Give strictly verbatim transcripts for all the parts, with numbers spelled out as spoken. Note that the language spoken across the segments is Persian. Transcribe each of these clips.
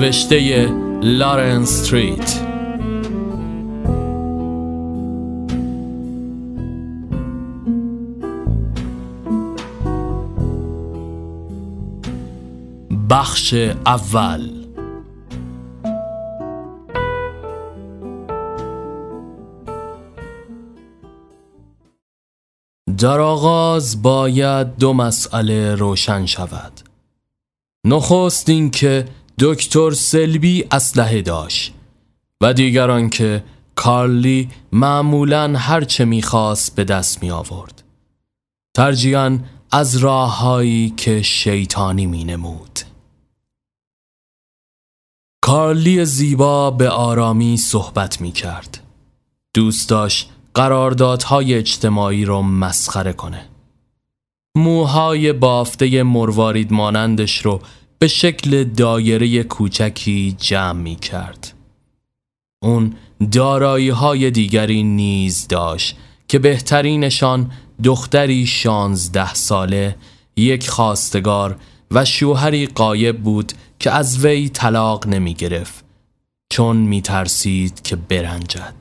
نوشته لارنس استریت. بخش اول. در آغاز باید دو مسئله روشن شود. نخست این که دکتر سلبی اسلحه داشت و دیگران که کارلی معمولاً هر چه می‌خواست به دست می‌آورد، ترجیحاً از راه‌هایی که شیطانی می‌نمود. کارلی زیبا به آرامی صحبت می‌کرد. دوست داشت قراردادهای اجتماعی را مسخره کنه. موهای بافته مروارید مانندش رو به شکل دایره کوچکی جمع می کرد. اون دارایی های دیگری نیز داشت که بهترینشان دختری شانزده ساله، یک خواستگار و شوهری غایب بود که از وی طلاق نمی گرفت چون می ترسید که برنجد.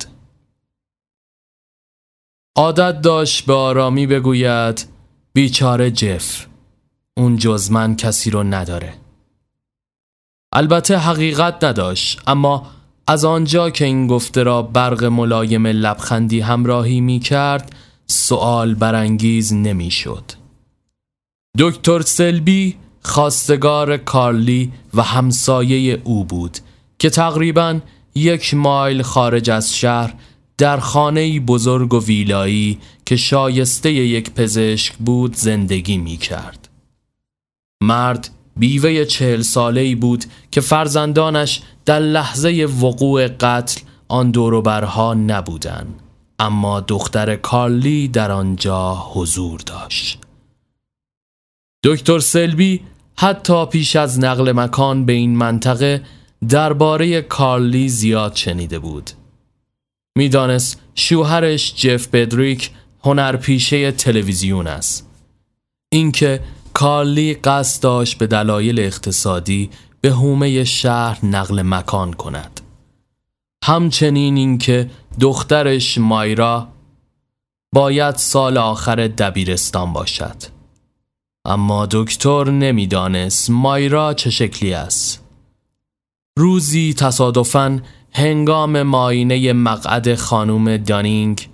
عادت داشت به آرامی بگوید بیچاره جف، اون جز من کسی رو نداره. البته حقیقت نداشت، اما از آنجا که این گفته را برق ملایم لبخندی همراهی می کرد سؤال برانگیز نمی شد. دکتر سلبی خواستگار کارلی و همسایه او بود که تقریباً یک مایل خارج از شهر در خانه‌ای بزرگ و ویلایی که شایسته یک پزشک بود زندگی می کرد. مرد بیوه چهل ساله‌ای بود که فرزندانش در لحظه وقوع قتل آن دوروبرها نبودن، اما دختر کارلی در آنجا حضور داشت. دکتر سلبی حتی پیش از نقل مکان به این منطقه درباره کارلی زیاد شنیده بود. میدانست شوهرش جف بدریک هنرپیشه تلویزیون است. اینکه کارلی قصد داشت به دلایل اقتصادی به حومه شهر نقل مکان کند. همچنین اینکه دخترش مایرا باید سال آخر دبیرستان باشد. اما دکتر نمیدانست مایرا چه شکلی است. روزی تصادفاً هنگام معاینه مقعد خانم دانینگ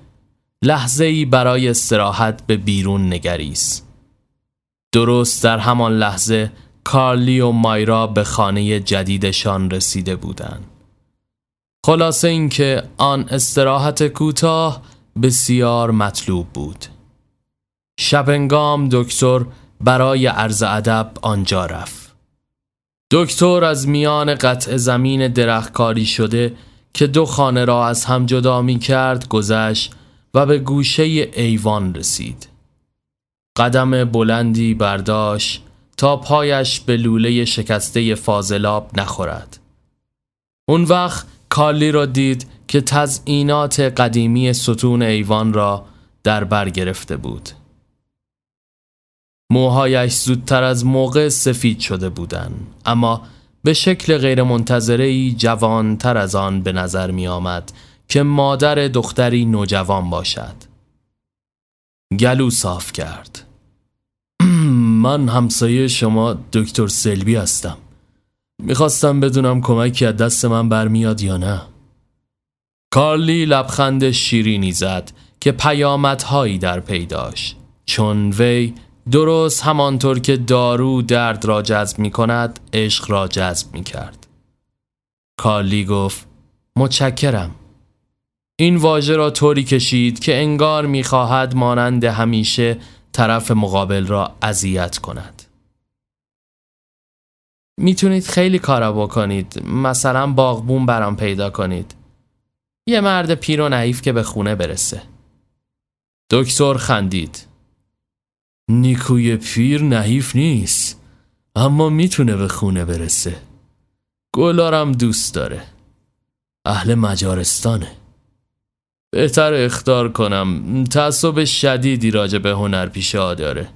لحظه‌ای برای استراحت به بیرون نگریست. درست در همان لحظه کارلی و مایرا به خانه جدیدشان رسیده بودند. خلاصه اینکه آن استراحت کوتاه بسیار مطلوب بود. شب هنگام دکتر برای عرض ادب آنجا رفت. دکتر از میان قطع زمین درختکاری شده که دو خانه را از هم جدا می کرد گذشت و به گوشه ایوان رسید. قدم بلندی برداشت تا پایش به لوله شکسته فاضلاب نخورد. اون وقت کارلی را دید که تزئینات قدیمی ستون ایوان را در بر گرفته بود. موهایش زودتر از موقع سفید شده بودند، اما به شکل غیر منتظره‌ای جوانتر از آن به نظر می آمد که مادر دختری نوجوان باشد. گلو صاف کرد. من همسایه شما دکتر سلبی هستم. میخواستم بدونم کمکی از دست من برمیاد یا نه. کارلی لبخند شیرینی زد که پیامدهایی در پی داشت، چون وی درست همانطور که دارو درد را جذب می کند عشق را جذب می کرد. کارلی گفت متشکرم. این واژه را طوری کشید که انگار می خواهد مانند همیشه طرف مقابل را اذیت کند. می تونید خیلی کارا بکنید، مثلا باغبون برام پیدا کنید، یه مرد پیر و نحیف که به خونه برسه. دکتر خندید. نیکوی پیر نحیف نیست، اما میتونه به خونه برسه. گلارم دوست داره، اهل مجارستانه. بهتر اخطار کنم تعصب شدیدی راجع به هنر پیشه‌ها داره.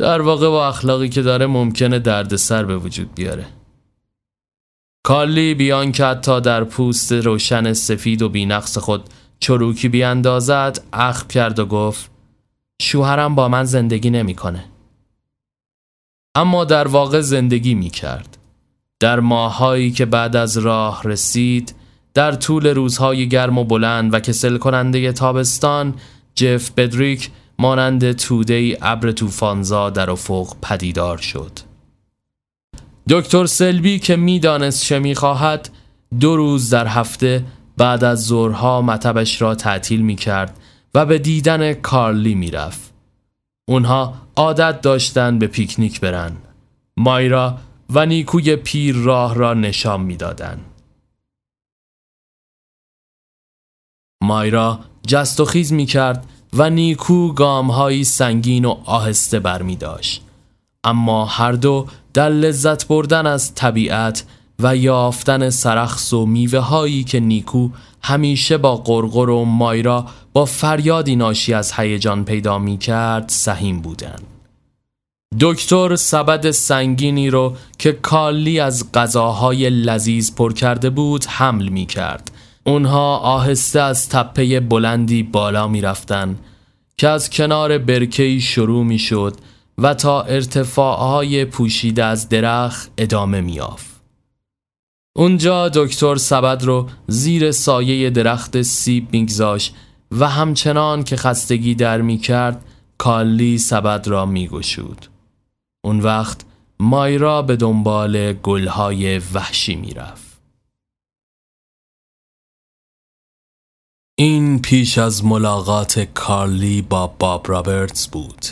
در واقع با اخلاقی که داره ممکنه دردسر به وجود بیاره. کارلی بیان که حتی در پوست روشن سفید و بینقص خود چروکی بیاندازد اخم کرد و گفت شوهرم با من زندگی نمی کنه. اما در واقع زندگی می کرد. در ماهایی که بعد از راه رسید، در طول روزهای گرم و بلند و کسل کننده تابستان، جف بدریک مانند توده‌ای ابر طوفان‌زا در افق پدیدار شد. دکتر سلبی که می‌دانست چه می‌خواهد، دو روز در هفته بعد از ظهرها مطبش را تعطیل می‌کرد و به دیدن کارلی می‌رفت. اونها عادت داشتند به پیکنیک برن. مایرا و نیکوی پیر راه را نشان می‌دادند. مایرا جست و خیز می‌کرد و نیکو گام‌های سنگین و آهسته برمی‌داشت، اما هر دو در لذت بردن از طبیعت و یافتن سرخس و میوه‌هایی که نیکو همیشه با غرغر و مایرا با فریادی ناشی از هیجان پیدا می‌کرد سهیم بودند. دکتر سبد سنگینی رو که کارلی از غذاهای لذیذ پر کرده بود حمل می‌کرد. اونها آهسته از تپه بلندی بالا می رفتن که از کنار برکه‌ای شروع می شد و تا ارتفاعهای پوشیده از درخت ادامه می یافت. اونجا دکتر سبد رو زیر سایه درخت سیب می گذاشت و همچنان که خستگی در می کرد کارلی سبد را می گشود. اون وقت مایرا به دنبال گلهای وحشی می رفت. این پیش از ملاقات کارلی با باب رابرتس بود.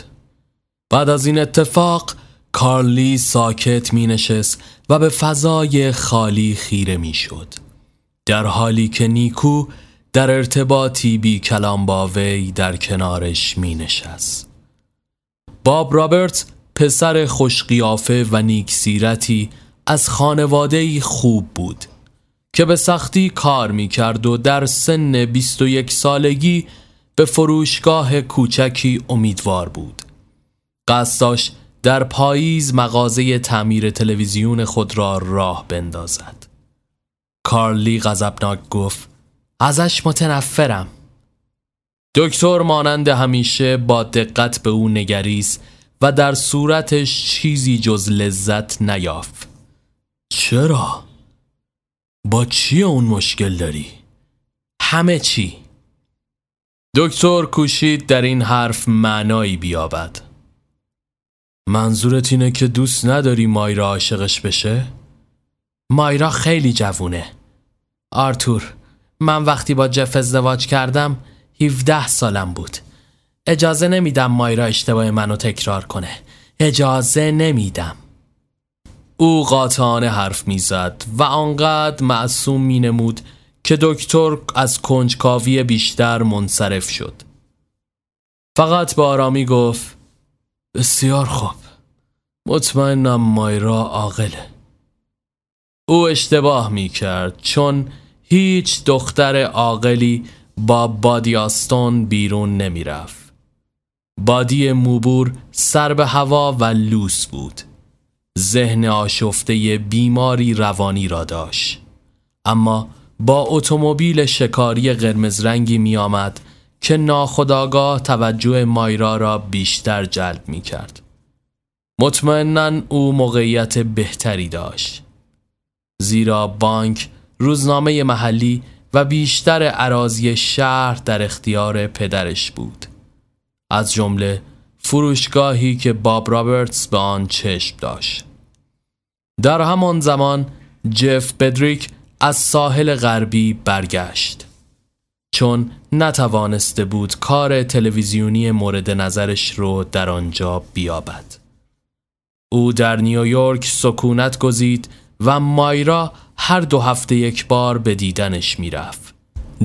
بعد از این اتفاق کارلی ساکت می نشست و به فضای خالی خیره می شد، در حالی که نیکو در ارتباطی بی کلام با وی در کنارش می نشست. باب رابرتس پسر خوشقیافه و نیک سیرتی از خانواده‌ای خوب بود که به سختی کار می کرد و در سن بیست و یک سالگی به فروشگاه کوچکی امیدوار بود. قصد داشت در پاییز مغازه تعمیر تلویزیون خود را راه بندازد. کارلی غضبناک گفت ازش متنفرم. دکتر مانند همیشه با دقت به او نگریست و در صورتش چیزی جز لذت نیافت. چرا؟ با چی اون مشکل داری؟ همه چی. دکتر کوشید در این حرف معنایی بیابد. منظورت اینه که دوست نداری مایرا عاشقش بشه؟ مایرا خیلی جوونه. آرتور، من وقتی با جف ازدواج کردم هفده سالم بود. اجازه نمیدم مایرا اشتباه منو تکرار کنه. اجازه نمیدم. او قاطعانه حرف میزد و آنقدر معصوم می نمود که دکتر از کنجکاوی بیشتر منصرف شد. فقط با آرامی گفت بسیار خوب، مطمئنم مایرا عاقله. او اشتباه می کرد، چون هیچ دختر عاقلی با بادی آستان بیرون نمی رفت. بادی موبور سر به هوا و لوس بود. ذهن آشفته بیماری روانی را داشت، اما با اتومبیل شکاری قرمز رنگی می آمد که ناخودآگاه توجه مایرا را بیشتر جلب می کرد. مطمئناً او موقعیت بهتری داشت، زیرا بانک، روزنامه محلی و بیشتر اراضی شهر در اختیار پدرش بود، از جمله فروشگاهی که باب رابرتس به آن چشم داشت. در همان زمان جف بدریک از ساحل غربی برگشت، چون نتوانسته بود کار تلویزیونی مورد نظرش رو در آنجا بیابد. او در نیویورک سکونت گزید و مایرا هر دو هفته یک بار به دیدنش میرفت.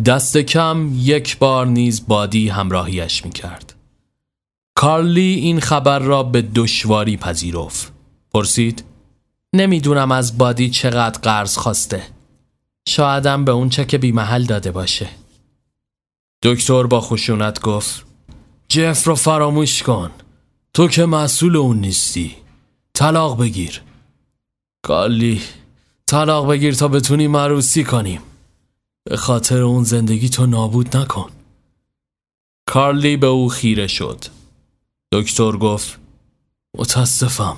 دست کم یک بار نیز بادی همراهیش میکرد. کارلی این خبر را به دشواری پذیرفت. پرسید نمیدونم از بادی چقدر قرض خواسته. شایدم به اون چک بی محل داده باشه. دکتر با خشونت گفت جف رو فراموش کن. تو که مسئول اون نیستی. طلاق بگیر. کارلی، طلاق بگیر تا بتونیم عروسی کنیم. به خاطر اون زندگی تو نابود نکن. کارلی به او خیره شد. دکتر گفت متاسفم،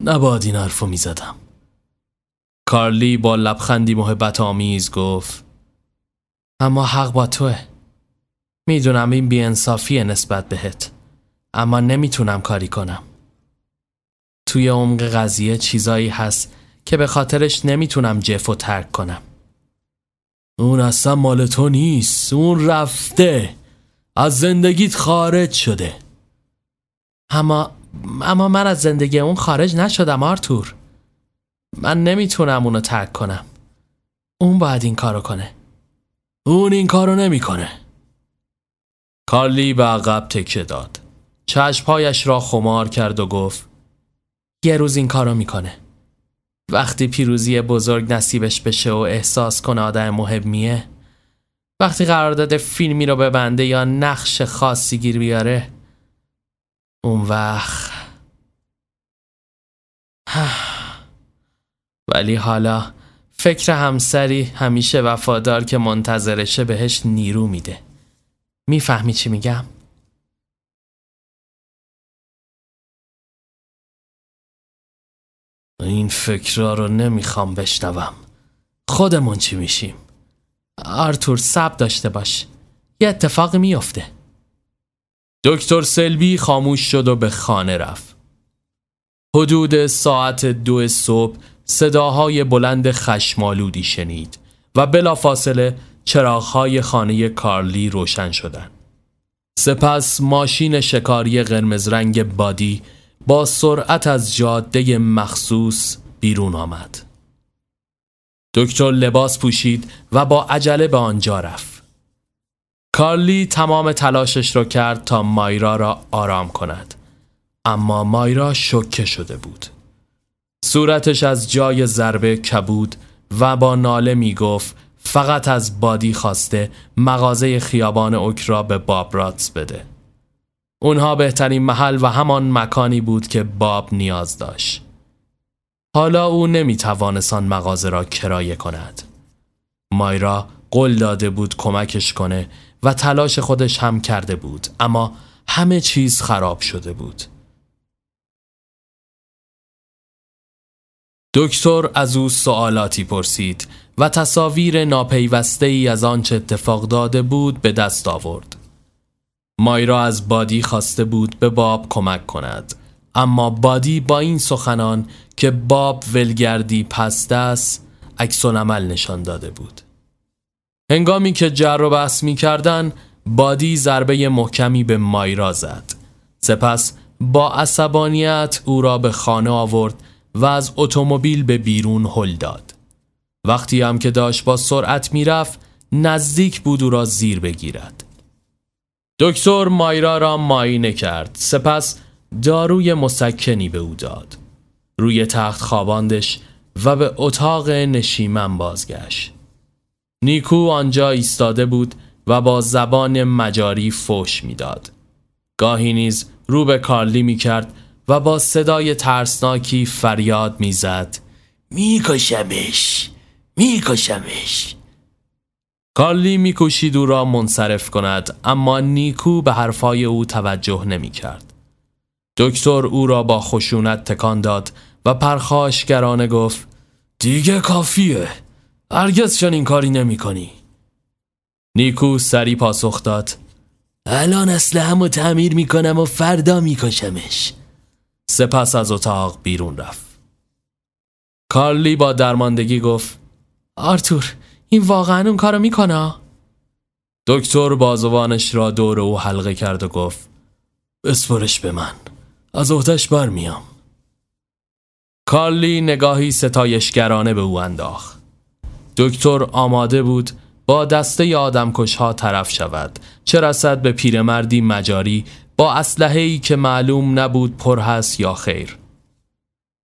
نباید این حرفو می زدم. کارلی با لبخندی محبت آمیز گفت اما حق با توه. میدونم این بی‌انصافیه نسبت بهت، اما نمیتونم کاری کنم. توی عمق قضیه چیزایی هست که به خاطرش نمیتونم جفو ترک کنم. اون اصلا مال تو نیست، اون رفته، از زندگیت خارج شده. اما اما من از زندگی اون خارج نشدم آرتور. من نمیتونم اونو ترک کنم. اون باید این کارو کنه. اون این کارو نمیکنه. کارلی به عقب تکیه داد. چشم‌هایش را خمار کرد و گفت یه روز این کارو میکنه. وقتی پیروزی بزرگ نصیبش بشه و احساس کنه آدم مهمیه، وقتی قرارداد فیلمی رو ببنده یا نقش خاصی گیر بیاره، اون وقت. ولی حالا فکر همسری همیشه وفادار که منتظرشه بهش نیرو میده. میفهمی چی میگم؟ این فکرها رو نمیخوام بشنوم. خودمون چی میشیم؟ آرتور صبر داشته باش، یه اتفاقی میفته. دکتر سلبی خاموش شد و به خانه رفت. حدود ساعت دو صبح صداهای بلند خشمالودی شنید و بلافاصله چراغهای خانه کارلی روشن شدند. سپس ماشین شکاری قرمز رنگ بادی با سرعت از جاده مخصوص بیرون آمد. دکتر لباس پوشید و با عجله به آنجا رفت. کارلی تمام تلاشش را کرد تا مایرا را آرام کند، اما مایرا شوکه شده بود. صورتش از جای ضربه کبود و با ناله می گفت فقط از بادی خواسته مغازه خیابان اوکرا به باب رابرتس بده. اونها بهترین محل و همان مکانی بود که باب نیاز داشت. حالا او نمی توانست آن مغازه را کرایه کند. مایرا قول داده بود کمکش کنه و تلاش خودش هم کرده بود، اما همه چیز خراب شده بود. دکتر از او سوالاتی پرسید و تصاویر ناپیوسته‌ای از آنچه اتفاق داده بود به دست آورد. مایرا از بادی خواسته بود به باب کمک کند، اما بادی با این سخنان که باب ولگردی پس دست عکس العمل نشان داده بود. هنگامی که جر و بحث می کردن، بادی ضربه محکمی به مایرا زد. سپس با عصبانیت او را به خانه آورد و از اتومبیل به بیرون هل داد. وقتی هم که داشت با سرعت می رفت، نزدیک بود او را زیر بگیرد. دکتر مایرا را معاینه کرد، سپس داروی مسکنی به او داد. روی تخت خواباندش و به اتاق نشیمن بازگشت. نیکو آنجا ایستاده بود و با زبان مجاری فحش می‌داد. گاهی نیز رو به کارلی می‌کرد و با صدای ترسناکی فریاد می‌زد: می‌کشمش، می‌کشمش. کارلی می‌کوشید او را منصرف کند، اما نیکو به حرفهای او توجه نمی‌کرد. دکتر او را با خشونت تکان داد و پرخاشگرانه گفت: دیگه کافیه، هرگز چنین کاری نمی کنی. نیکو سری پاسخ داد: الان اسلحه‌مو تعمیر می کنم و فردا می کشمش. سپس از اتاق بیرون رفت. کارلی با درماندگی گفت: آرتور، این واقعا اون کارو می کنه؟ دکتر بازوانش را دور او حلقه کرد و گفت: بسپرش به من، از عهده‌اش برمیام. کارلی نگاهی ستایشگرانه به او انداخت. دکتر آماده بود با دسته آدمکش‌ها طرف شود، چه رسد به پیرمردی مجاری با اسلحه‌ای که معلوم نبود پر هست یا خیر.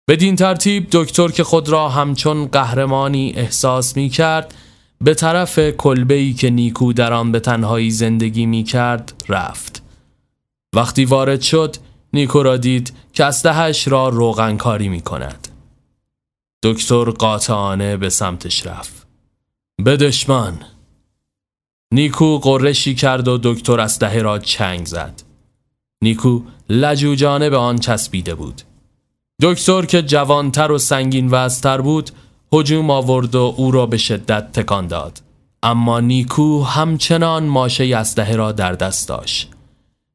بدین ترتیب دکتر که خود را همچون قهرمانی احساس می‌کرد، به طرف کلبه‌ای که نیکو در آن به تنهایی زندگی می‌کرد رفت. وقتی وارد شد، نیکو را دید که اسلحه‌اش را روغنکاری می‌کند. دکتر قاطعانه به سمتش رفت. به دشمن! نیکو قرشی کرد و دکتر اسلحه را چنگ زد. نیکو لجوجانه به آن چسبیده بود. دکتر که جوانتر و سنگین وزن‌تر بود هجوم آورد و او را به شدت تکان داد، اما نیکو همچنان ماشه اسلحه را در دست داشت.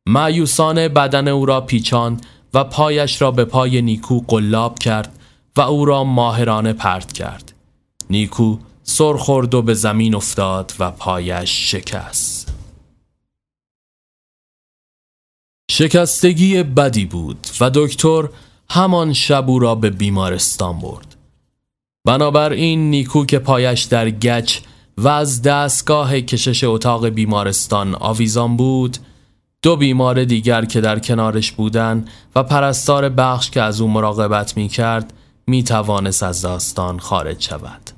مایوسانه بدن او را پیچان و پایش را به پای نیکو قلاب کرد و او را ماهرانه پرت کرد. نیکو سر خورد و به زمین افتاد و پایش شکست. شکستگی بدی بود و دکتر همان شب او را به بیمارستان برد. بنابراین نیکو که پایش در گچ و از دستگاه کشش اتاق بیمارستان آویزان بود، دو بیمار دیگر که در کنارش بودند و پرستار بخش که از او مراقبت می کرد می توانست از داستان خارج شود،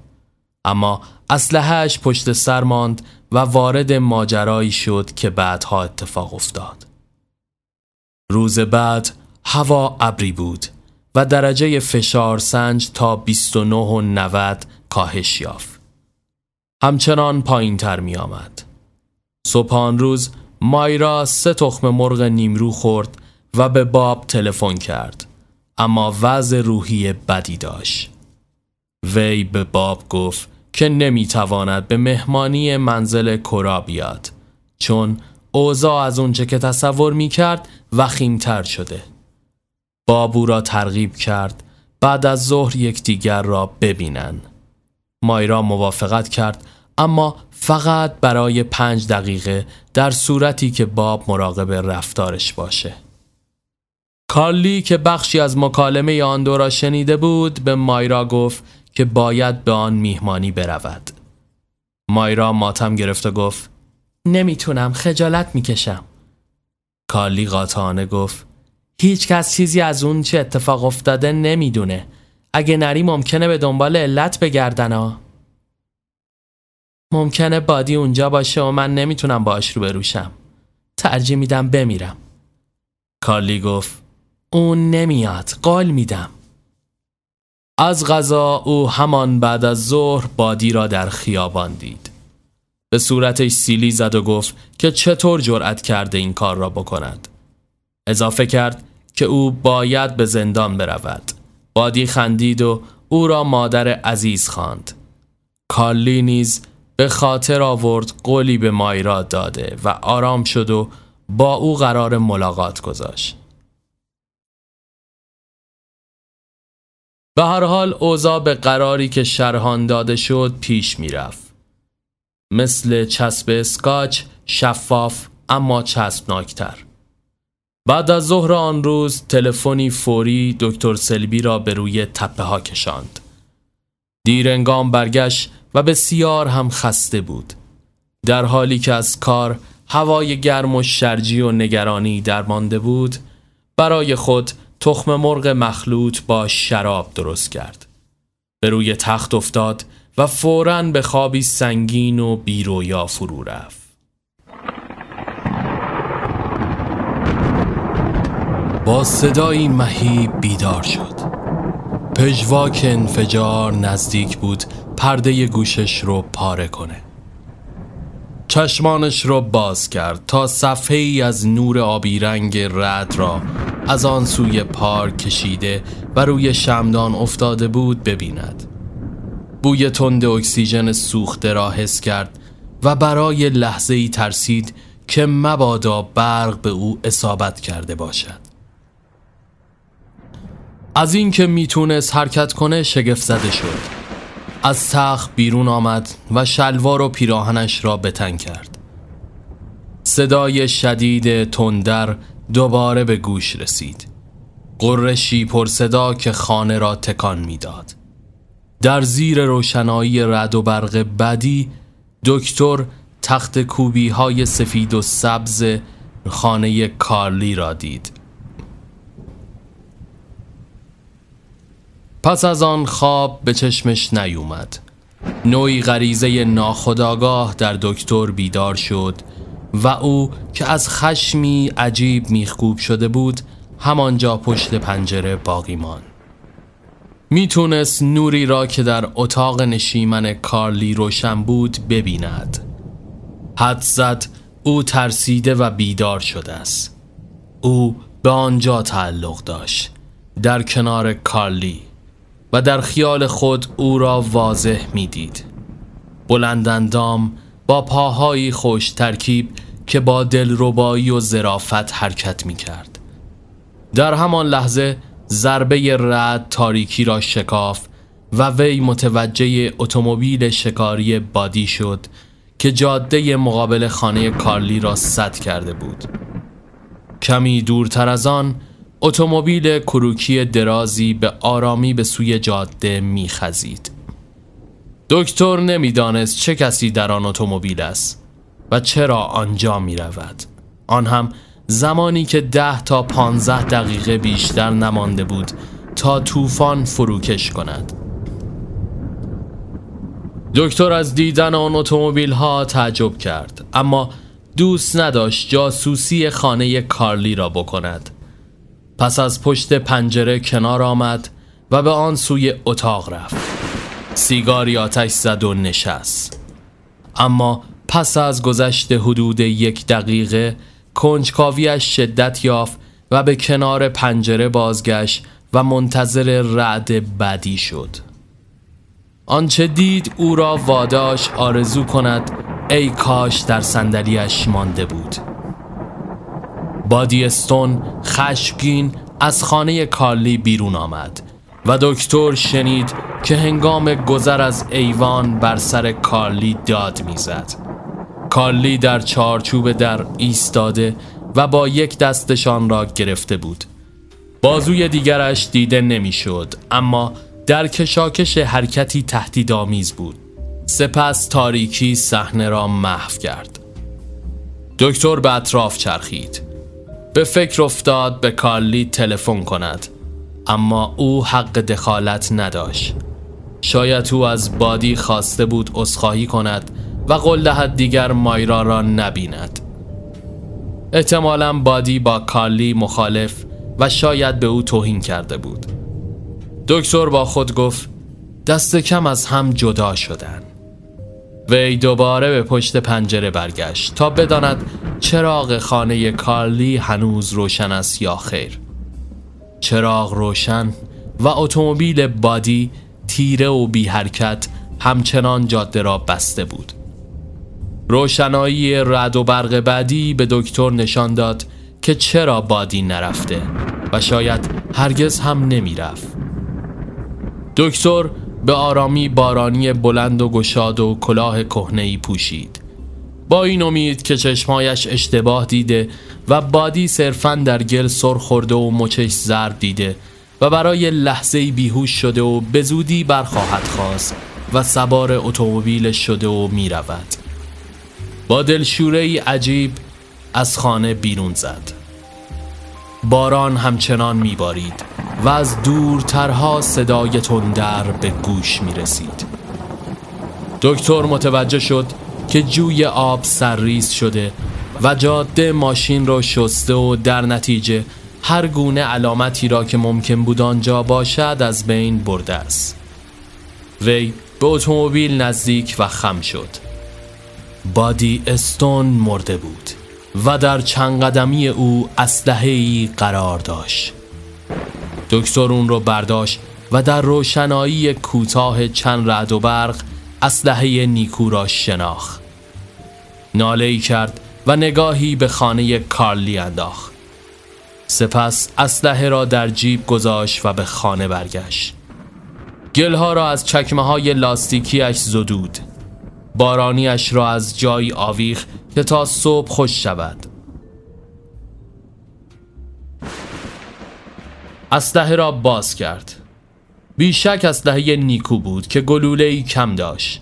اما اسلحه‌اش پشت سر ماند و وارد ماجرایی شد که بعدها اتفاق افتاد. روز بعد هوا ابری بود و درجه فشار سنج تا بیست و نه و نود کاهش یافت. همچنان پایین تر می آمد. صبحان روز مایرا سه تخم مرغ نیمرو خورد و به باب تلفن کرد، اما وضع روحی بدی داشت. وی به باب گفت که نمیتواند به مهمانی منزل کورا بیاد، چون اوضاع از اونچه که تصور میکرد وخیمتر شده. باب او را ترغیب کرد بعد از ظهر یکدیگر را ببینن. مایرا موافقت کرد، اما فقط برای پنج دقیقه، در صورتی که باب مراقب رفتارش باشه. کارلی که بخشی از مکالمه آن دو را شنیده بود به مایرا گفت که باید به آن میهمانی برود. مایرا ماتم گرفت و گفت نمیتونم، خجالت میکشم. کارلی قاطعانه گفت هیچ کس چیزی از اون چه اتفاق افتاده نمیدونه، اگه نری ممکنه به دنبال علت بگردن ها. ممکنه بادی اونجا باشه و من نمیتونم باش رو بروشم، ترجیح میدم بمیرم. کارلی گفت اون نمیاد، قول میدم. از قضا او همان بعد از ظهر بادی را در خیابان دید. به صورتش سیلی زد و گفت که چطور جرأت کرده این کار را بکند. اضافه کرد که او باید به زندان برود. بادی خندید و او را مادر عزیز خواند. کارلی نیز به خاطر آورد قولی به مایرا داده و آرام شد و با او قرار ملاقات گذاشت. به هر حال اوضاع به قراری که شرحان داده شد پیش می رفت. مثل چسب اسکاچ، شفاف اما چسبناکتر. بعد از ظهر آن روز تلفنی فوری دکتر سلبی را به روی تپه ها کشاند. دیرنگام برگشت و بسیار هم خسته بود، در حالی که از کار، هوای گرم و شرجی و نگرانی درمانده بود. برای خود تخم مرغ مخلوط با شراب درست کرد، به روی تخت افتاد و فوراً به خوابی سنگین و بی‌رویا فرو رفت. با صدایی مهیب بیدار شد. پژواک انفجار نزدیک بود پرده گوشش رو پاره کنه. چشمانش رو باز کرد تا صفحه‌ای از نور آبی رنگ رد را از آن سوی پارک کشیده و روی شمدان افتاده بود ببیند. بوی تند اکسیژن سوخته را حس کرد و برای لحظه‌ای ترسید که مبادا برق به او اصابت کرده باشد. از این که میتونست حرکت کنه شگفت زده شد. از تخت بیرون آمد و شلوار و پیراهنش را به تن کرد. صدای شدید تندر دوباره به گوش رسید. قرشی پرصدا که خانه را تکان میداد. در زیر روشنایی رعد و برق بدی، دکتر تخت کوبی های سفید و سبز خانه کارلی را دید. پس از آن خواب به چشمش نیومد. نوعی غریزه ناخودآگاه در دکتر بیدار شد و او که از خشمی عجیب میخکوب شده بود همانجا پشت پنجره باقی ماند. میتونست نوری را که در اتاق نشیمن کارلی روشن بود ببیند. حد زد او ترسیده و بیدار شده است. او به آنجا تعلق داشت، در کنار کارلی، و در خیال خود او را واضح میدید. بلنداندام، با پاهایی خوش ترکیب که با دلربایی و ظرافت حرکت میکرد. در همان لحظه ضربه رعد تاریکی را شکاف و وی متوجه اتومبیل شکاری بادی شد که جاده مقابل خانه کارلی را سد کرده بود. کمی دورتر از آن اتومبیل کروکی درازی به آرامی به سوی جاده میخزید. دکتر نمیدانست چه کسی در آن اتومبیل است و چرا آنجا میرود، آن هم زمانی که ده تا پانزده دقیقه بیشتر نمانده بود تا طوفان فروکش کند. دکتر از دیدن آن اتومبیل ها تعجب کرد، اما دوست نداشت جاسوسی خانه کارلی را بکند. پس از پشت پنجره کنار آمد و به آن سوی اتاق رفت. سیگاری آتش زد و نشست. اما پس از گذشت حدود یک دقیقه کنجکاویش شدت یافت و به کنار پنجره بازگشت و منتظر رعد بدی شد. آنچه دید او را واداش آرزو کند ای کاش در صندلی‌اش مانده بود. بادی استون خشمگین از خانه کارلی بیرون آمد و دکتر شنید که هنگام گذر از ایوان بر سر کارلی داد میزد. کارلی در چارچوب در ایستاده و با یک دستشان را گرفته بود. بازوی دیگرش دیده نمیشد، اما در کشاکش حرکتی تهدیدآمیز بود. سپس تاریکی صحنه را محو کرد. دکتر به اطراف چرخید. به فکر افتاد به کارلی تلفن کند، اما او حق دخالت نداشت. شاید او از بادی خواسته بود عذرخواهی کند و قول دهد دیگر مایرا را نبیند. احتمالاً بادی با کارلی مخالف و شاید به او توهین کرده بود. دکتر با خود گفت دست کم از هم جدا شدن. وی دوباره به پشت پنجره برگشت تا بداند چراغ خانه کارلی هنوز روشن است یا خیر. چراغ روشن و اتومبیل بادی تیره و بی حرکت همچنان جاده را بسته بود. روشنایی رعد و برق بعدی به دکتر نشان داد که چرا بادی نرفته و شاید هرگز هم نمیرفت. دکتر به آرامی بارانی بلند و گشاد و کلاه کهنه‌ای پوشید، با این امید که چشمایش اشتباه دیده و بادی صرفاً در گل سر خورده و مچش زرد دیده و برای لحظه‌ای بیهوش شده و به زودی برخواهد خواست و سوار اتومبیل شده و میرود. با دلشوره‌ای عجیب از خانه بیرون زد. باران همچنان میبارید و از دورترها صدای تندر به گوش میرسید. دکتر متوجه شد که جوی آب سرریز شده و جاده ماشین را شسته و در نتیجه هر گونه علامتی را که ممکن بود آنجا باشد از بین برده است. وی به اتومبیل نزدیک و خم شد. بادی استون مرده بود و در چند قدمی او اسلحه‌ای قرار داشت. دکتر اون رو برداشت و در روشنایی کوتاه چند رعد و برق اسلحه نیکو را شناخت. ناله‌ای کرد و نگاهی به خانه کارلی انداخت. سپس اسلحه را در جیب گذاشت و به خانه برگشت. گلها را از چکمه‌های لاستیکی‌اش زدود. بارانیش را از جای آویخت که تا صبح خوش شود. اسلحه را باز کرد. بیشک اسلحه نیکو بود که گلوله‌ای کم داشت.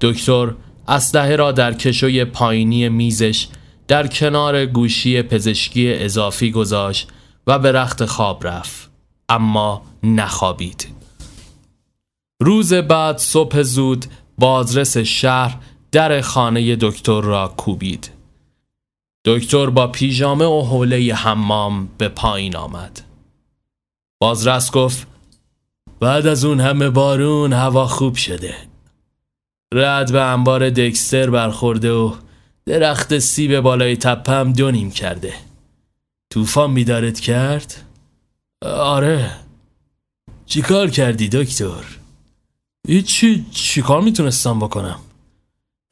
دکتر اسلحه را در کشوی پایینی میزش در کنار گوشی پزشکی اضافی گذاشت و به رخت خواب رفت، اما نخوابید. روز بعد صبح زود بازرس شهر در خانه دکتر را کوبید. دکتر با پیژامه و حوله حمام به پایین آمد. بازرس گفت بعد از اون همه بارون هوا خوب شده. رعد به انبار دکستر برخورده و درخت سیب بالای تپه هم دونیم کرده. طوفان بیدارت کرد؟ آره. چی کار کردی دکتر؟ هیچی، چی کار میتونستم بکنم؟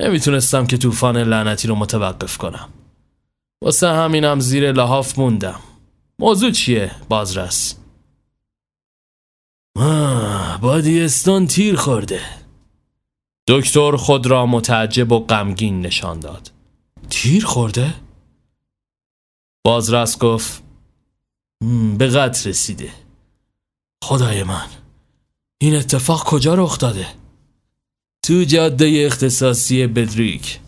نمیتونستم که طوفان لعنتی رو متوقف کنم. واسه همینم زیر لحاف موندم. موضوع چیه بازرس؟ بادی استون تیر خورده. دکتر خود را متعجب و غمگین نشان داد. تیر خورده؟ بازرس گفت به قتل رسیده. خدای من، این اتفاق کجا رخ داده؟ تو جاده اختصاصی بدریک.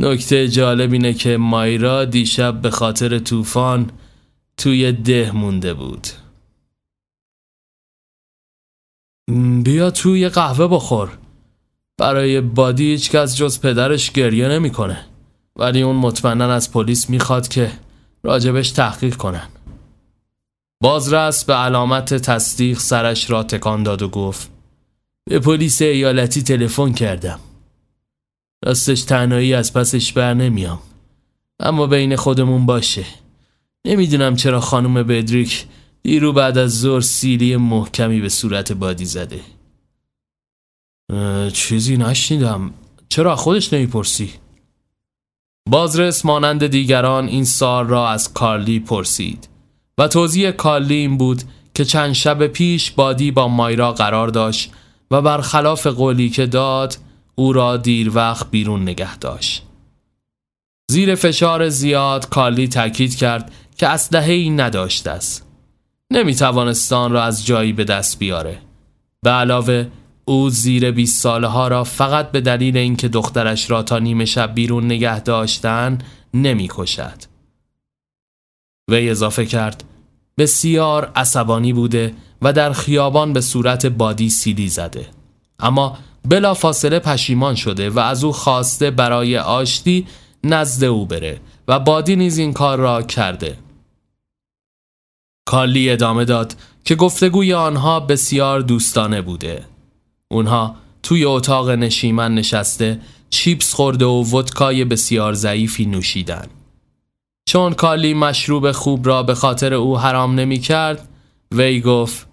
نکته جالب اینه که مایرا دیشب به خاطر طوفان توی ده مونده بود. بیا تو یه قهوه بخور. برای بادی هیچ کس جز پدرش گریه نمی کنه، ولی اون مطمئنن از پلیس میخواد که راجبش تحقیق کنن. بازرس به علامت تصدیق سرش را تکان داد و گفت به پلیس ایالتی تلفن کردم. راستش تنهایی از پسش بر نمیام، اما بین خودمون باشه. نمیدونم چرا خانم بدریک دیرو بعد از ظهر سیلی محکمی به صورت بادی زده. چیزی نشنیدم. چرا خودش نمیپرسی؟ بازرس مانند دیگران این سال را از کارلی پرسید و توضیح کارلی این بود که چند شب پیش بادی با مایرا قرار داشت و برخلاف قولی که داد او را دیر وقت بیرون نگه داشت. زیر فشار زیاد کارلی تاکید کرد که اسلحه‌ای نداشته است. نمیتوانست آن را از جایی به دست بیاره. به علاوه او زیر بیست ساله ها را فقط به دلیل اینکه دخترش را تا نیمه شب بیرون نگه داشتن نمی کشد. وی اضافه کرد بسیار عصبانی بوده و در خیابان به صورت بادی سیلی زده، اما بلا فاصله پشیمان شده و از او خواسته برای آشتی نزد او بره و بادی نیز این کار را کرده. کارلی ادامه داد که گفتگوی آنها بسیار دوستانه بوده. اونها توی اتاق نشیمن نشسته چیپس خورده و ودکای بسیار ضعیفی نوشیدن. چون کارلی مشروب خوب را به خاطر او حرام نمی کرد، وی گفت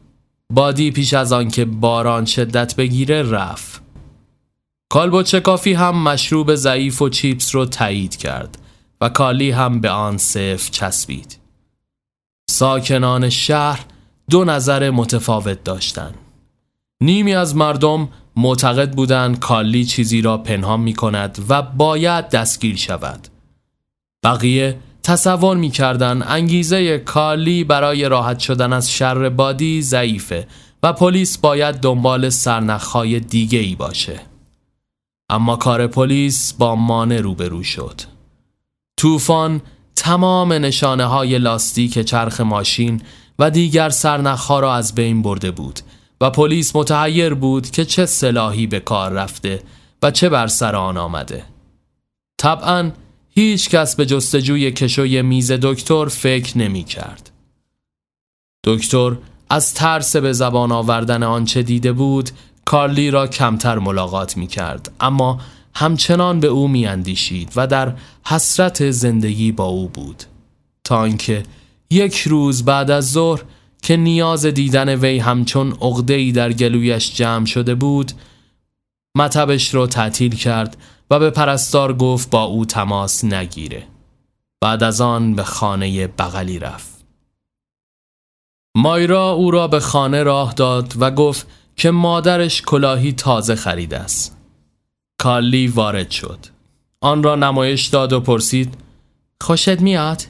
بادی پیش از آن که باران شدت بگیره رفت. کالبوچه کافی هم مشروب ضعیف و چیپس رو تایید کرد و کارلی هم به آن صف چسبید. ساکنان شهر دو نظر متفاوت داشتند. نیمی از مردم معتقد بودند کارلی چیزی را پنهان می کند و باید دستگیر شود. بقیه تصور می کردند انگیزه کارلی برای راحت شدن از شر بادی ضعیفه و پلیس باید دنبال سرنخهای دیگه ای باشه. اما کار پلیس با مانع روبرو شد. طوفان تمام نشانه های لاستیک چرخ ماشین و دیگر سرنخها را از بین برده بود و پلیس متحیر بود که چه سلاحی به کار رفته و چه بر سر آن آمده. طبعاً هیچ کس به جستجوی کشوی میز دکتر فکر نمی کرد. دکتر از ترس به زبان آوردن آنچه دیده بود کارلی را کمتر ملاقات می کرد، اما همچنان به او می اندیشید و در حسرت زندگی با او بود، تا اینکه یک روز بعد از ظهر که نیاز دیدن وی همچون عقده‌ای در گلویش جمع شده بود مطبش را تعطیل کرد و به پرستار گفت با او تماس نگیره. بعد از آن به خانه بغلی رفت. مایرا او را به خانه راه داد و گفت که مادرش کلاهی تازه خریده است. کارلی وارد شد. آن را نمایش داد و پرسید خوشت میاد؟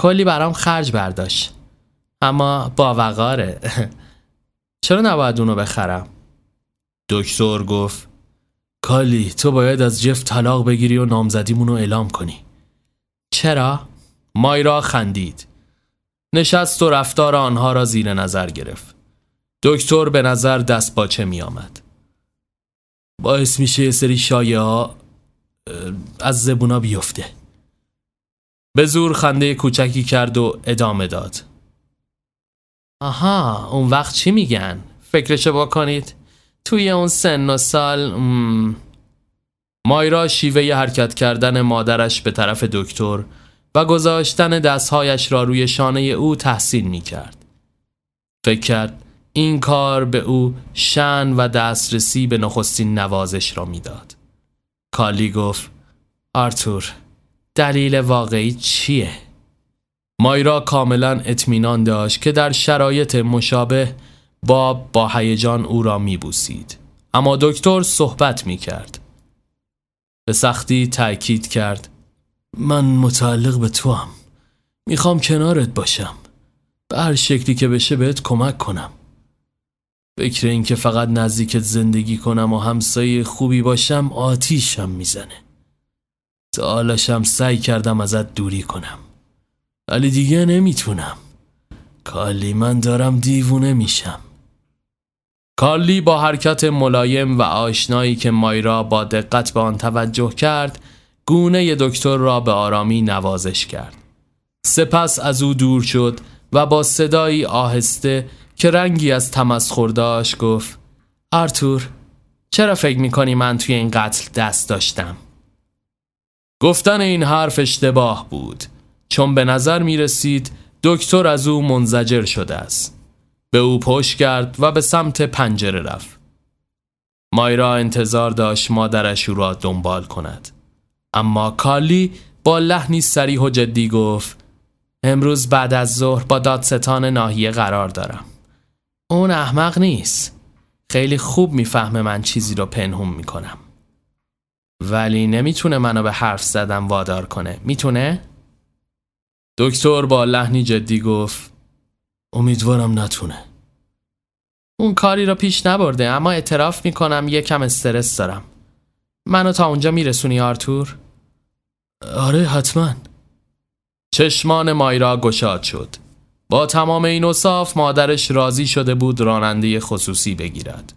کلی برام خرج برداشت، اما با وقاره. چرا نباید اونو بخرم؟ دکتر گفت کارلی تو باید از جف طلاق بگیری و نامزدیمونو اعلام کنی. چرا؟ مایرا خندید. نشست و رفتار آنها را زیر نظر گرفت. دکتر به نظر دست باچه می آمد. باعث میشه یه سری شایعه ها از زبونا بیفته. به زور خنده کوچکی کرد و ادامه داد آها اون وقت چی میگن؟ فکرشو بکنید. توی اون سن و سال م... مایرا شیوه ی حرکت کردن مادرش به طرف دکتر و گذاشتن دستهایش را روی شانه او تحسین می کرد. فکر کرد این کار به او شأن و دسترسی به نخستین نوازش را می داد. کارلی گفت آرتور دلیل واقعی چیه؟ مایرا کاملا اطمینان داشت که در شرایط مشابه باب با هیجان او را می بوسید. اما دکتر صحبت می کرد. به سختی تأکید کرد من متعلق به تو هم. میخوام کنارت باشم. به هر شکلی که بشه بهت کمک کنم. فکر این که فقط نزدیکت زندگی کنم و همسایه خوبی باشم آتیشم میزنه. تا حالاشم سعی کردم ازت دوری کنم. ولی دیگه نمیتونم. کارلی من دارم دیوونه میشم. کارلی با حرکت ملایم و آشنایی که مایرا با دقت به آن توجه کرد گونه دکتر را به آرامی نوازش کرد. سپس از او دور شد و با صدایی آهسته که رنگی از تمسخر داشت گفت آرتور چرا فکر میکنی من توی این قتل دست داشتم؟ گفتن این حرف اشتباه بود چون به نظر میرسید دکتر از او منزجر شده است. به او پشت کرد و به سمت پنجره رفت. مایرا انتظار داشت مادرش او را دنبال کند. اما کارلی با لحنی صریح و جدی گفت امروز بعد از ظهر با دادستان ناحیه قرار دارم. اون احمق نیست. خیلی خوب میفهمه من چیزی رو پنهون میکنم. ولی نمیتونه منو به حرف زدن وادار کنه. میتونه؟ دکتر با لحنی جدی گفت امیدوارم نتونه. اون کاری رو پیش نبرده اما اعتراف میکنم یکم استرس دارم. منو تا اونجا میرسونی آرتور؟ آره حتما. چشمان مایرا گشاد شد. با تمام این اوصاف مادرش راضی شده بود راننده خصوصی بگیرد.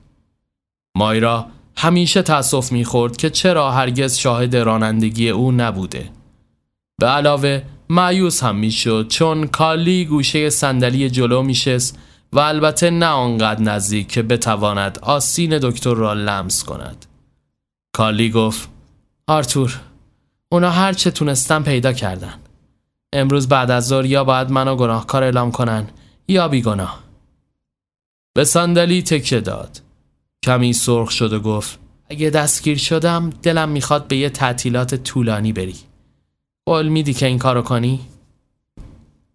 مایرا همیشه تأسف میخورد که چرا هرگز شاهد رانندگی او نبوده. به علاوه مایوس هم میشد چون کارلی گوشه صندلی جلو میشست و البته نه آنقدر نزدیک که بتواند آستین دکتر را لمس کند. کارلی گفت آرتور اونا هر چه تونستن پیدا کردن. امروز بعد از ظهر یا باید منو گناهکار اعلام کنن یا بیگناه. به صندلی تکیه داد. کمی سرخ شد و گفت اگه دستگیر شدم دلم میخواد به یه تعطیلات طولانی بری. قول میدی که این کارو کنی؟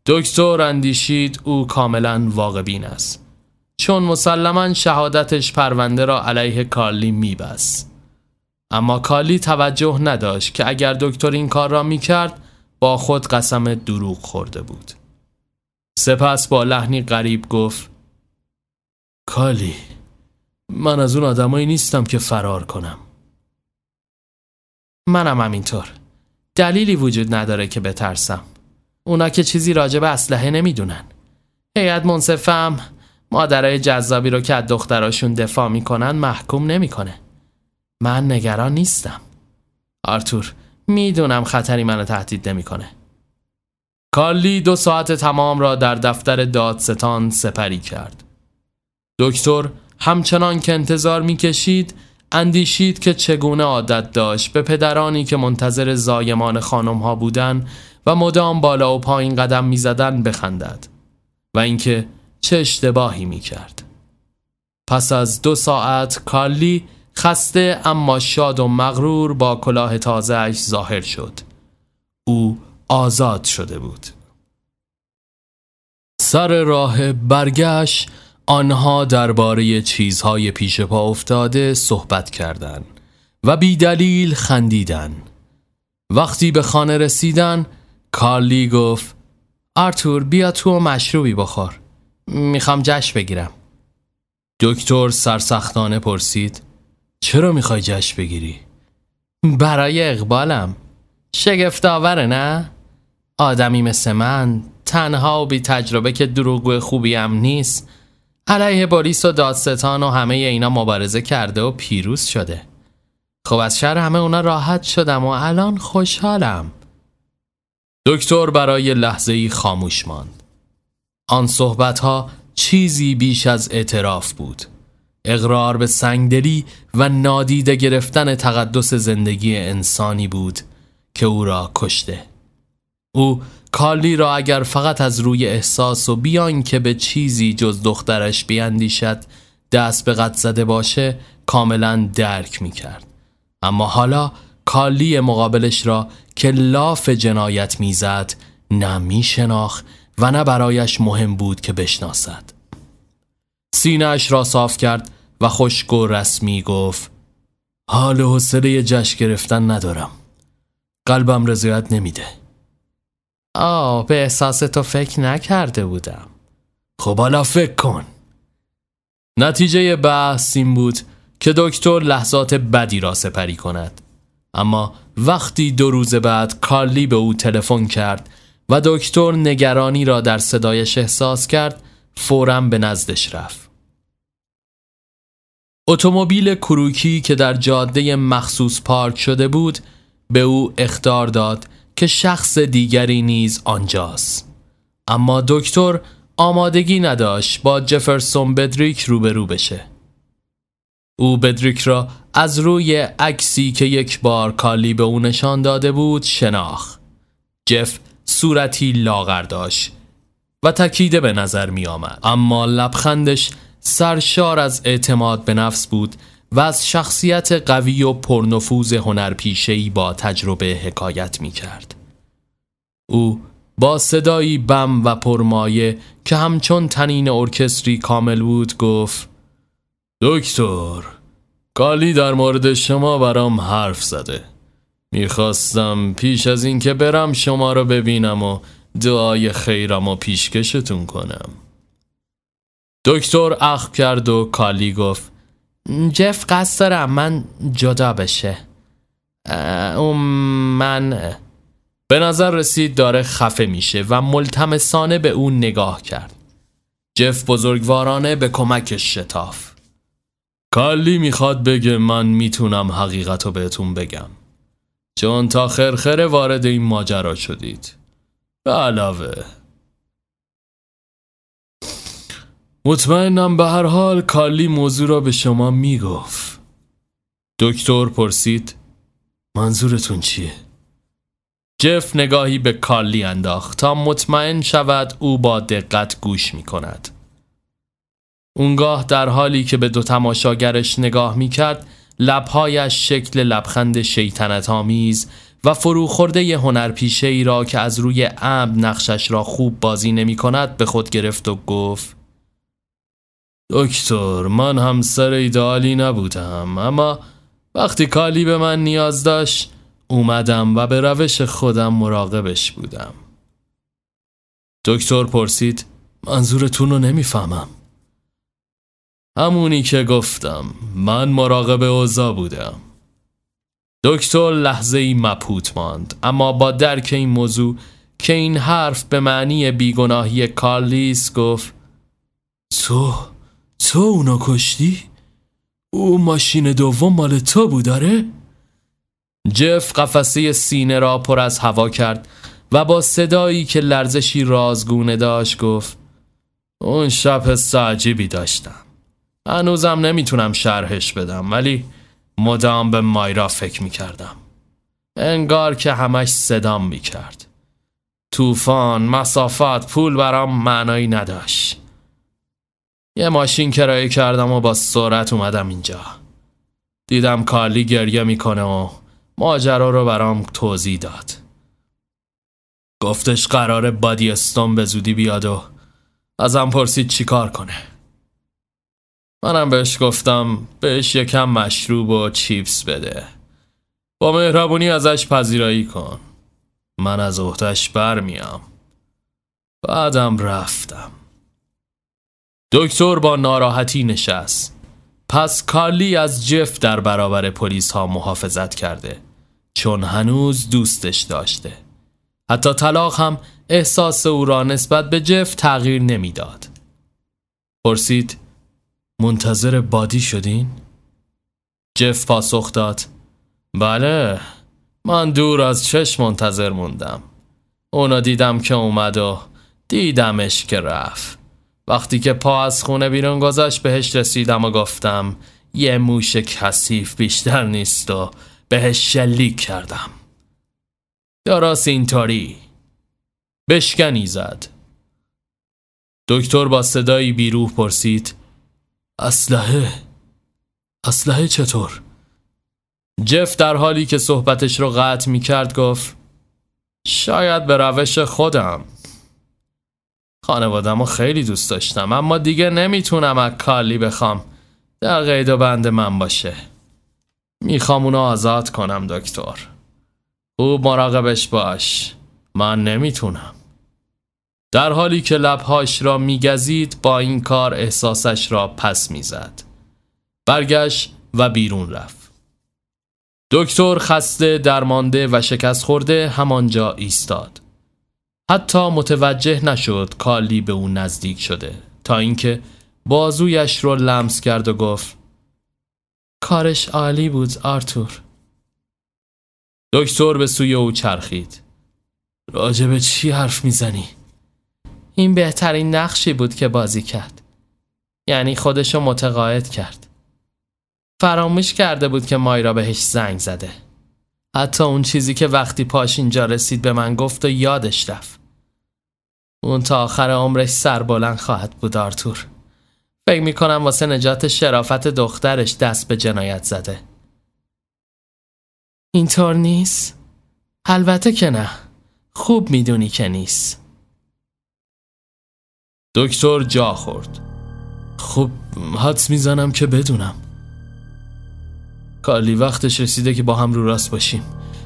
دکتر اندیشید او کاملا واقع‌بین است چون مسلما شهادتش پرونده را علیه کارلی میبست. اما کارلی توجه نداشت که اگر دکتر این کار را میکرد با خود قسم دروغ خورده بود. سپس با لحنی غریب گفت کارلی من از اون آدمایی نیستم که فرار کنم. منم همینطور. دلیلی وجود نداره که بترسم. اونا که چیزی راجع به اسلحه نمیدونن. هیئت منصفم مادرای جذابی رو که از دختراشون دفاع میکنن محکوم نمیکنه. من نگران نیستم. آرتور میدونم خطری منو تهدید نمیکنه. کارلی دو ساعت تمام را در دفتر دادستان سپری کرد. دکتر همچنان که انتظار میکشید اندیشید که چگونه عادت داشت به پدرانی که منتظر زایمان خانم ها بودن و مدام بالا و پایین قدم میزدن بخندد و اینکه چه اشتباهی میکرد. پس از دو ساعت کارلی خسته اما شاد و مغرور با کلاه تازه‌اش ظاهر شد. او آزاد شده بود. سر راه برگشت آنها درباره چیزهای پیش پا افتاده صحبت کردند و بی دلیل خندیدند. وقتی به خانه رسیدند کارلی گفت آرتور بیا تو مشروبی بخور. میخوام جشن بگیرم. دکتر سرسختانه پرسید چرا میخوای جشن بگیری؟ برای اقبالم. شگفت‌آوره نه؟ آدمی مثل من تنها و بی تجربه که دروغگو خوبی هم نیست علیه باریس و دادستان و همه اینا مبارزه کرده و پیروز شده. خب از شر همه اونا راحت شدم و الان خوشحالم. دکتر برای لحظه‌ای خاموش ماند. آن صحبت‌ها چیزی بیش از اعتراف بود. اقرار به سنگدلی و نادیده گرفتن تقدس زندگی انسانی بود که او را کشته. او کارلی را اگر فقط از روی احساس و بیان که به چیزی جز دخترش بیاندیشد دست به قتل زده باشه کاملا درک می کرد. اما حالا کارلی مقابلش را که لاف جنایت می زد نه می شناخت و نه برایش مهم بود که بشناسد. سینه‌اش را صاف کرد و خشک و رسمی گفت: حال و حوصله جشن گرفتن ندارم. قلبم رضایت نمیده. آه، به احساس تو فکر نکرده بودم. خب حالا فکر کن. نتیجه بحث این بود که دکتر لحظات بدی را سپری کند. اما وقتی دو روز بعد کارلی به او تلفن کرد و دکتر نگرانی را در صدایش احساس کرد، فوراً به نزدش رفت. اتومبیل کروکی که در جاده مخصوص پارک شده بود به او اخطار داد که شخص دیگری نیز آنجاست، اما دکتر آمادگی نداشت با جفرسون بدریک روبرو بشه. او بدریک را از روی عکسی که یک بار کارلی به او نشان داده بود شناخت. جف صورتی لاغر داشت و تکیده به نظر می آمد، اما لبخندش سرشار از اعتماد به نفس بود و از شخصیت قوی و پرنفوذ هنرپیشه‌ای با تجربه حکایت می کرد. او با صدایی بم و پرمایه که همچون تنین ارکستری کامل بود گفت: دکتر، کارلی در مورد شما برام حرف زده. میخواستم پیش از این که برم شما رو ببینم و دعای خیرم و پیشکشتون کنم. دکتر اخم کرد و کارلی گفت: جف قصد دارم من جدا بشه. اون من به نظر رسید داره خفه میشه و ملتمسانه به اون نگاه کرد. جف بزرگوارانه به کمکش شتاف: کارلی میخواد بگه من میتونم حقیقتو بهتون بگم، چون تا خرخره وارد این ماجرا شدید. به علاوه مطمئنم به هر حال کارلی موضوع را به شما میگفت. دکتر پرسید: منظورتون چیه؟ جف نگاهی به کارلی انداخت تا مطمئن شود او با دقت گوش میکند. اونگاه در حالی که به دو تماشاگرش نگاه میکرد لبهایش شکل لبخند شیطنت‌آمیز و فروخورده هنرپیشه‌ای را که از روی عمد نقشش را خوب بازی نمی‌کند به خود گرفت و گفت: دکتر، من همسر ایدئالی نبودم، اما وقتی کارلی به من نیاز داشت اومدم و به روش خودم مراقبش بودم. دکتر پرسید: منظورتون رو نمی‌فهمم. همونی که گفتم، من مراقب اوزا بودم. دکتر لحظه‌ای مبهوت ماند، اما با درک این موضوع که این حرف به معنی بیگناهی کارلیس گفت: تو تو اونو کشتی؟ او ماشین دوم مال تو بود، آره؟ جف قفسه سینه را پر از هوا کرد و با صدایی که لرزشی رازگونه داشت گفت: اون شب حس عجیبی داشتم. هنوزم نمیتونم شرحش بدم، ولی مدام به مایرا فکر میکردم. انگار که همش صدام میکرد. طوفان، مسافت، پول برام معنایی نداشت. یه ماشین کرایه کردم و با سرعت اومدم اینجا. دیدم کارلی گریه میکنه و ماجرا رو برام توضیح داد. گفتش قراره بادی استون به زودی بیاد و ازم پرسید چی کار کنه. منم بهش گفتم بهش یکم مشروب و چیپس بده. با مهربونی ازش پذیرایی کن. من از عهده‌اش برمیام. بعدم رفتم. دکتر با ناراحتی نشست. پس کارلی از جف در برابر پلیس ها محافظت کرده، چون هنوز دوستش داشته. حتی طلاق هم احساس او را نسبت به جف تغییر نمیداد. پرسید: منتظر بادی شدین؟ جف پاسخ داد: بله، من دور از چشم منتظر موندم. اونا دیدم که اومد و دیدمش که رفت. وقتی که پا از خونه بیرون گذاشت بهش رسیدم و گفتم یه موش کثیف بیشتر نیست و بهش شلیک کردم. درست اینطوری بشکنی زد. دکتر با صدایی بیروح پرسید اسلحه اسلحه چطور؟ جف در حالی که صحبتش رو قطع می کرد گفت شاید به روش خودم. خانوادم رو خیلی دوست داشتم اما دیگه نمیتونم از کارلی بخوام در قید و بند من باشه. میخوام اونو آزاد کنم دکتر. او مراقبش باش. من نمیتونم. در حالی که لبهاش را میگزید با این کار احساسش را پس میزد. برگشت و بیرون رفت. دکتر خسته درمانده و شکست خورده همانجا ایستاد. حتی متوجه نشد کارلی به اون نزدیک شده تا اینکه بازویش رو لمس کرد و گفت کارش عالی بود آرتور. دکتر به سوی او چرخید. راجب چی حرف میزنی؟ این بهترین نقشی بود که بازی کرد. یعنی خودشو متقاعد کرد. فراموش کرده بود که مایرا بهش زنگ زده. حتی اون چیزی که وقتی پاش اینجا رسید به من گفت و یادش رفت. اون تا آخر عمرش سربلند خواهد بود آرتور. فکر میکنم واسه نجات شرافت دخترش دست به جنایت زده. اینطور نیست؟ البته که نه. خوب میدونی که نیست. دکتر جا خورد. خب حدس میزنم که بدونم. کارلی وقتش رسیده که با هم رو راست باشیم.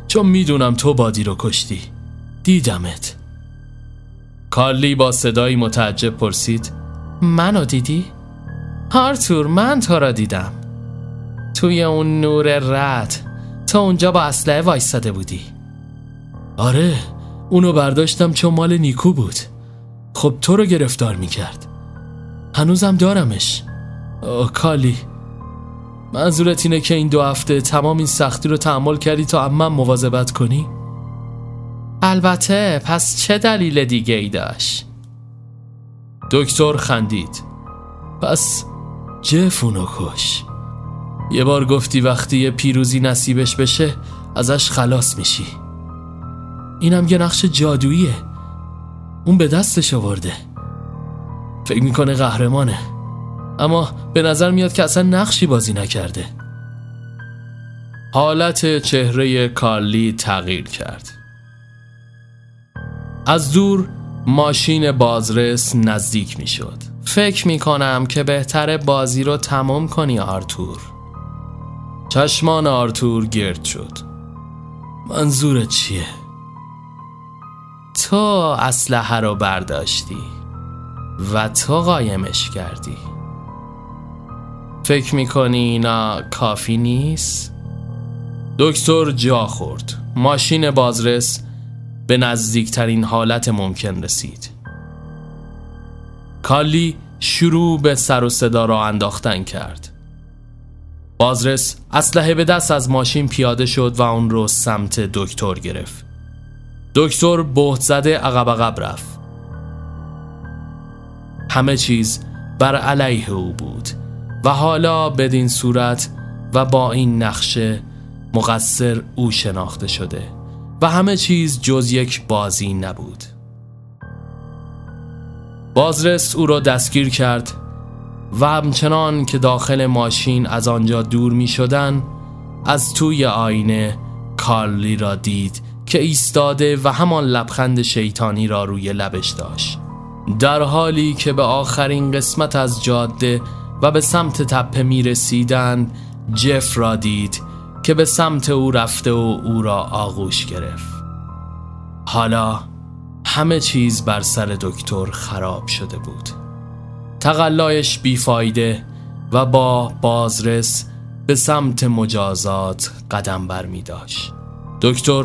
چون میدونم تو بادی رو کشتی. دیدمت. کارلی با صدایی متعجب پرسید منو دیدی؟ آرتور من تو را دیدم. توی اون نور رد تو اونجا با اسلحه وایساده بودی. آره اونو برداشتم چون مال نیکو بود. خب تو رو گرفتار میکرد. هنوزم دارمش. کارلی منظورت اینه که این دو هفته تمام این سختی رو تحمل کردی تا عمم مواظبت کنی؟ البته. پس چه دلیل دیگه ای داشت؟ دکتر خندید. پس جف اونو کش. یه بار گفتی وقتی یه پیروزی نصیبش بشه ازش خلاص میشی. اینم یه نقش جادوییه. اون به دستش آورده. فکر میکنه قهرمانه اما به نظر میاد که اصلا نقشی بازی نکرده. حالت چهره کارلی تغییر کرد. از دور ماشین بازرس نزدیک می شد. فکر می کنم که بهتره بازی رو تمام کنی آرتور. چشمان آرتور گرد شد. منظورت چیه؟ تو اسلحه رو برداشتی و تو قایمش کردی. فکر می کنی اینا کافی نیست؟ دکتر جا خورد. ماشین بازرس به نزدیکترین حالت ممکن رسید. کارلی شروع به سر و صدا را انداختن کرد. بازرس اسلحه به دست از ماشین پیاده شد و اون رو سمت دکتر گرفت. دکتر بهت زده عقب عقب رفت. همه چیز بر علیه او بود و حالا بدین صورت و با این نقشه مقصر او شناخته شده و همه چیز جز یک بازی نبود. بازرس او را دستگیر کرد و همچنان که داخل ماشین از آنجا دور می شدن از توی آینه کارلی را دید که ایستاده و همان لبخند شیطانی را روی لبش داشت در حالی که به آخرین قسمت از جاده و به سمت تپه می رسیدن. جف را دید که به سمت او رفته و او را آغوش گرفت. حالا همه چیز بر سر دکتر خراب شده بود. تقلایش بیفایده و با بازرس به سمت مجازات قدم بر می داشت. دکتر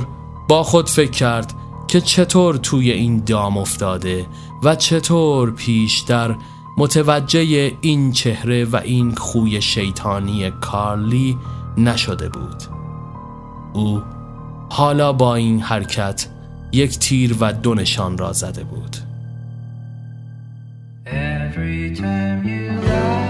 با خود فکر کرد که چطور توی این دام افتاده و چطور پیشتر متوجه این چهره و این خوی شیطانی کارلی نشده بود. او حالا با این حرکت یک تیر و دو نشان را زده بود. every time you lie.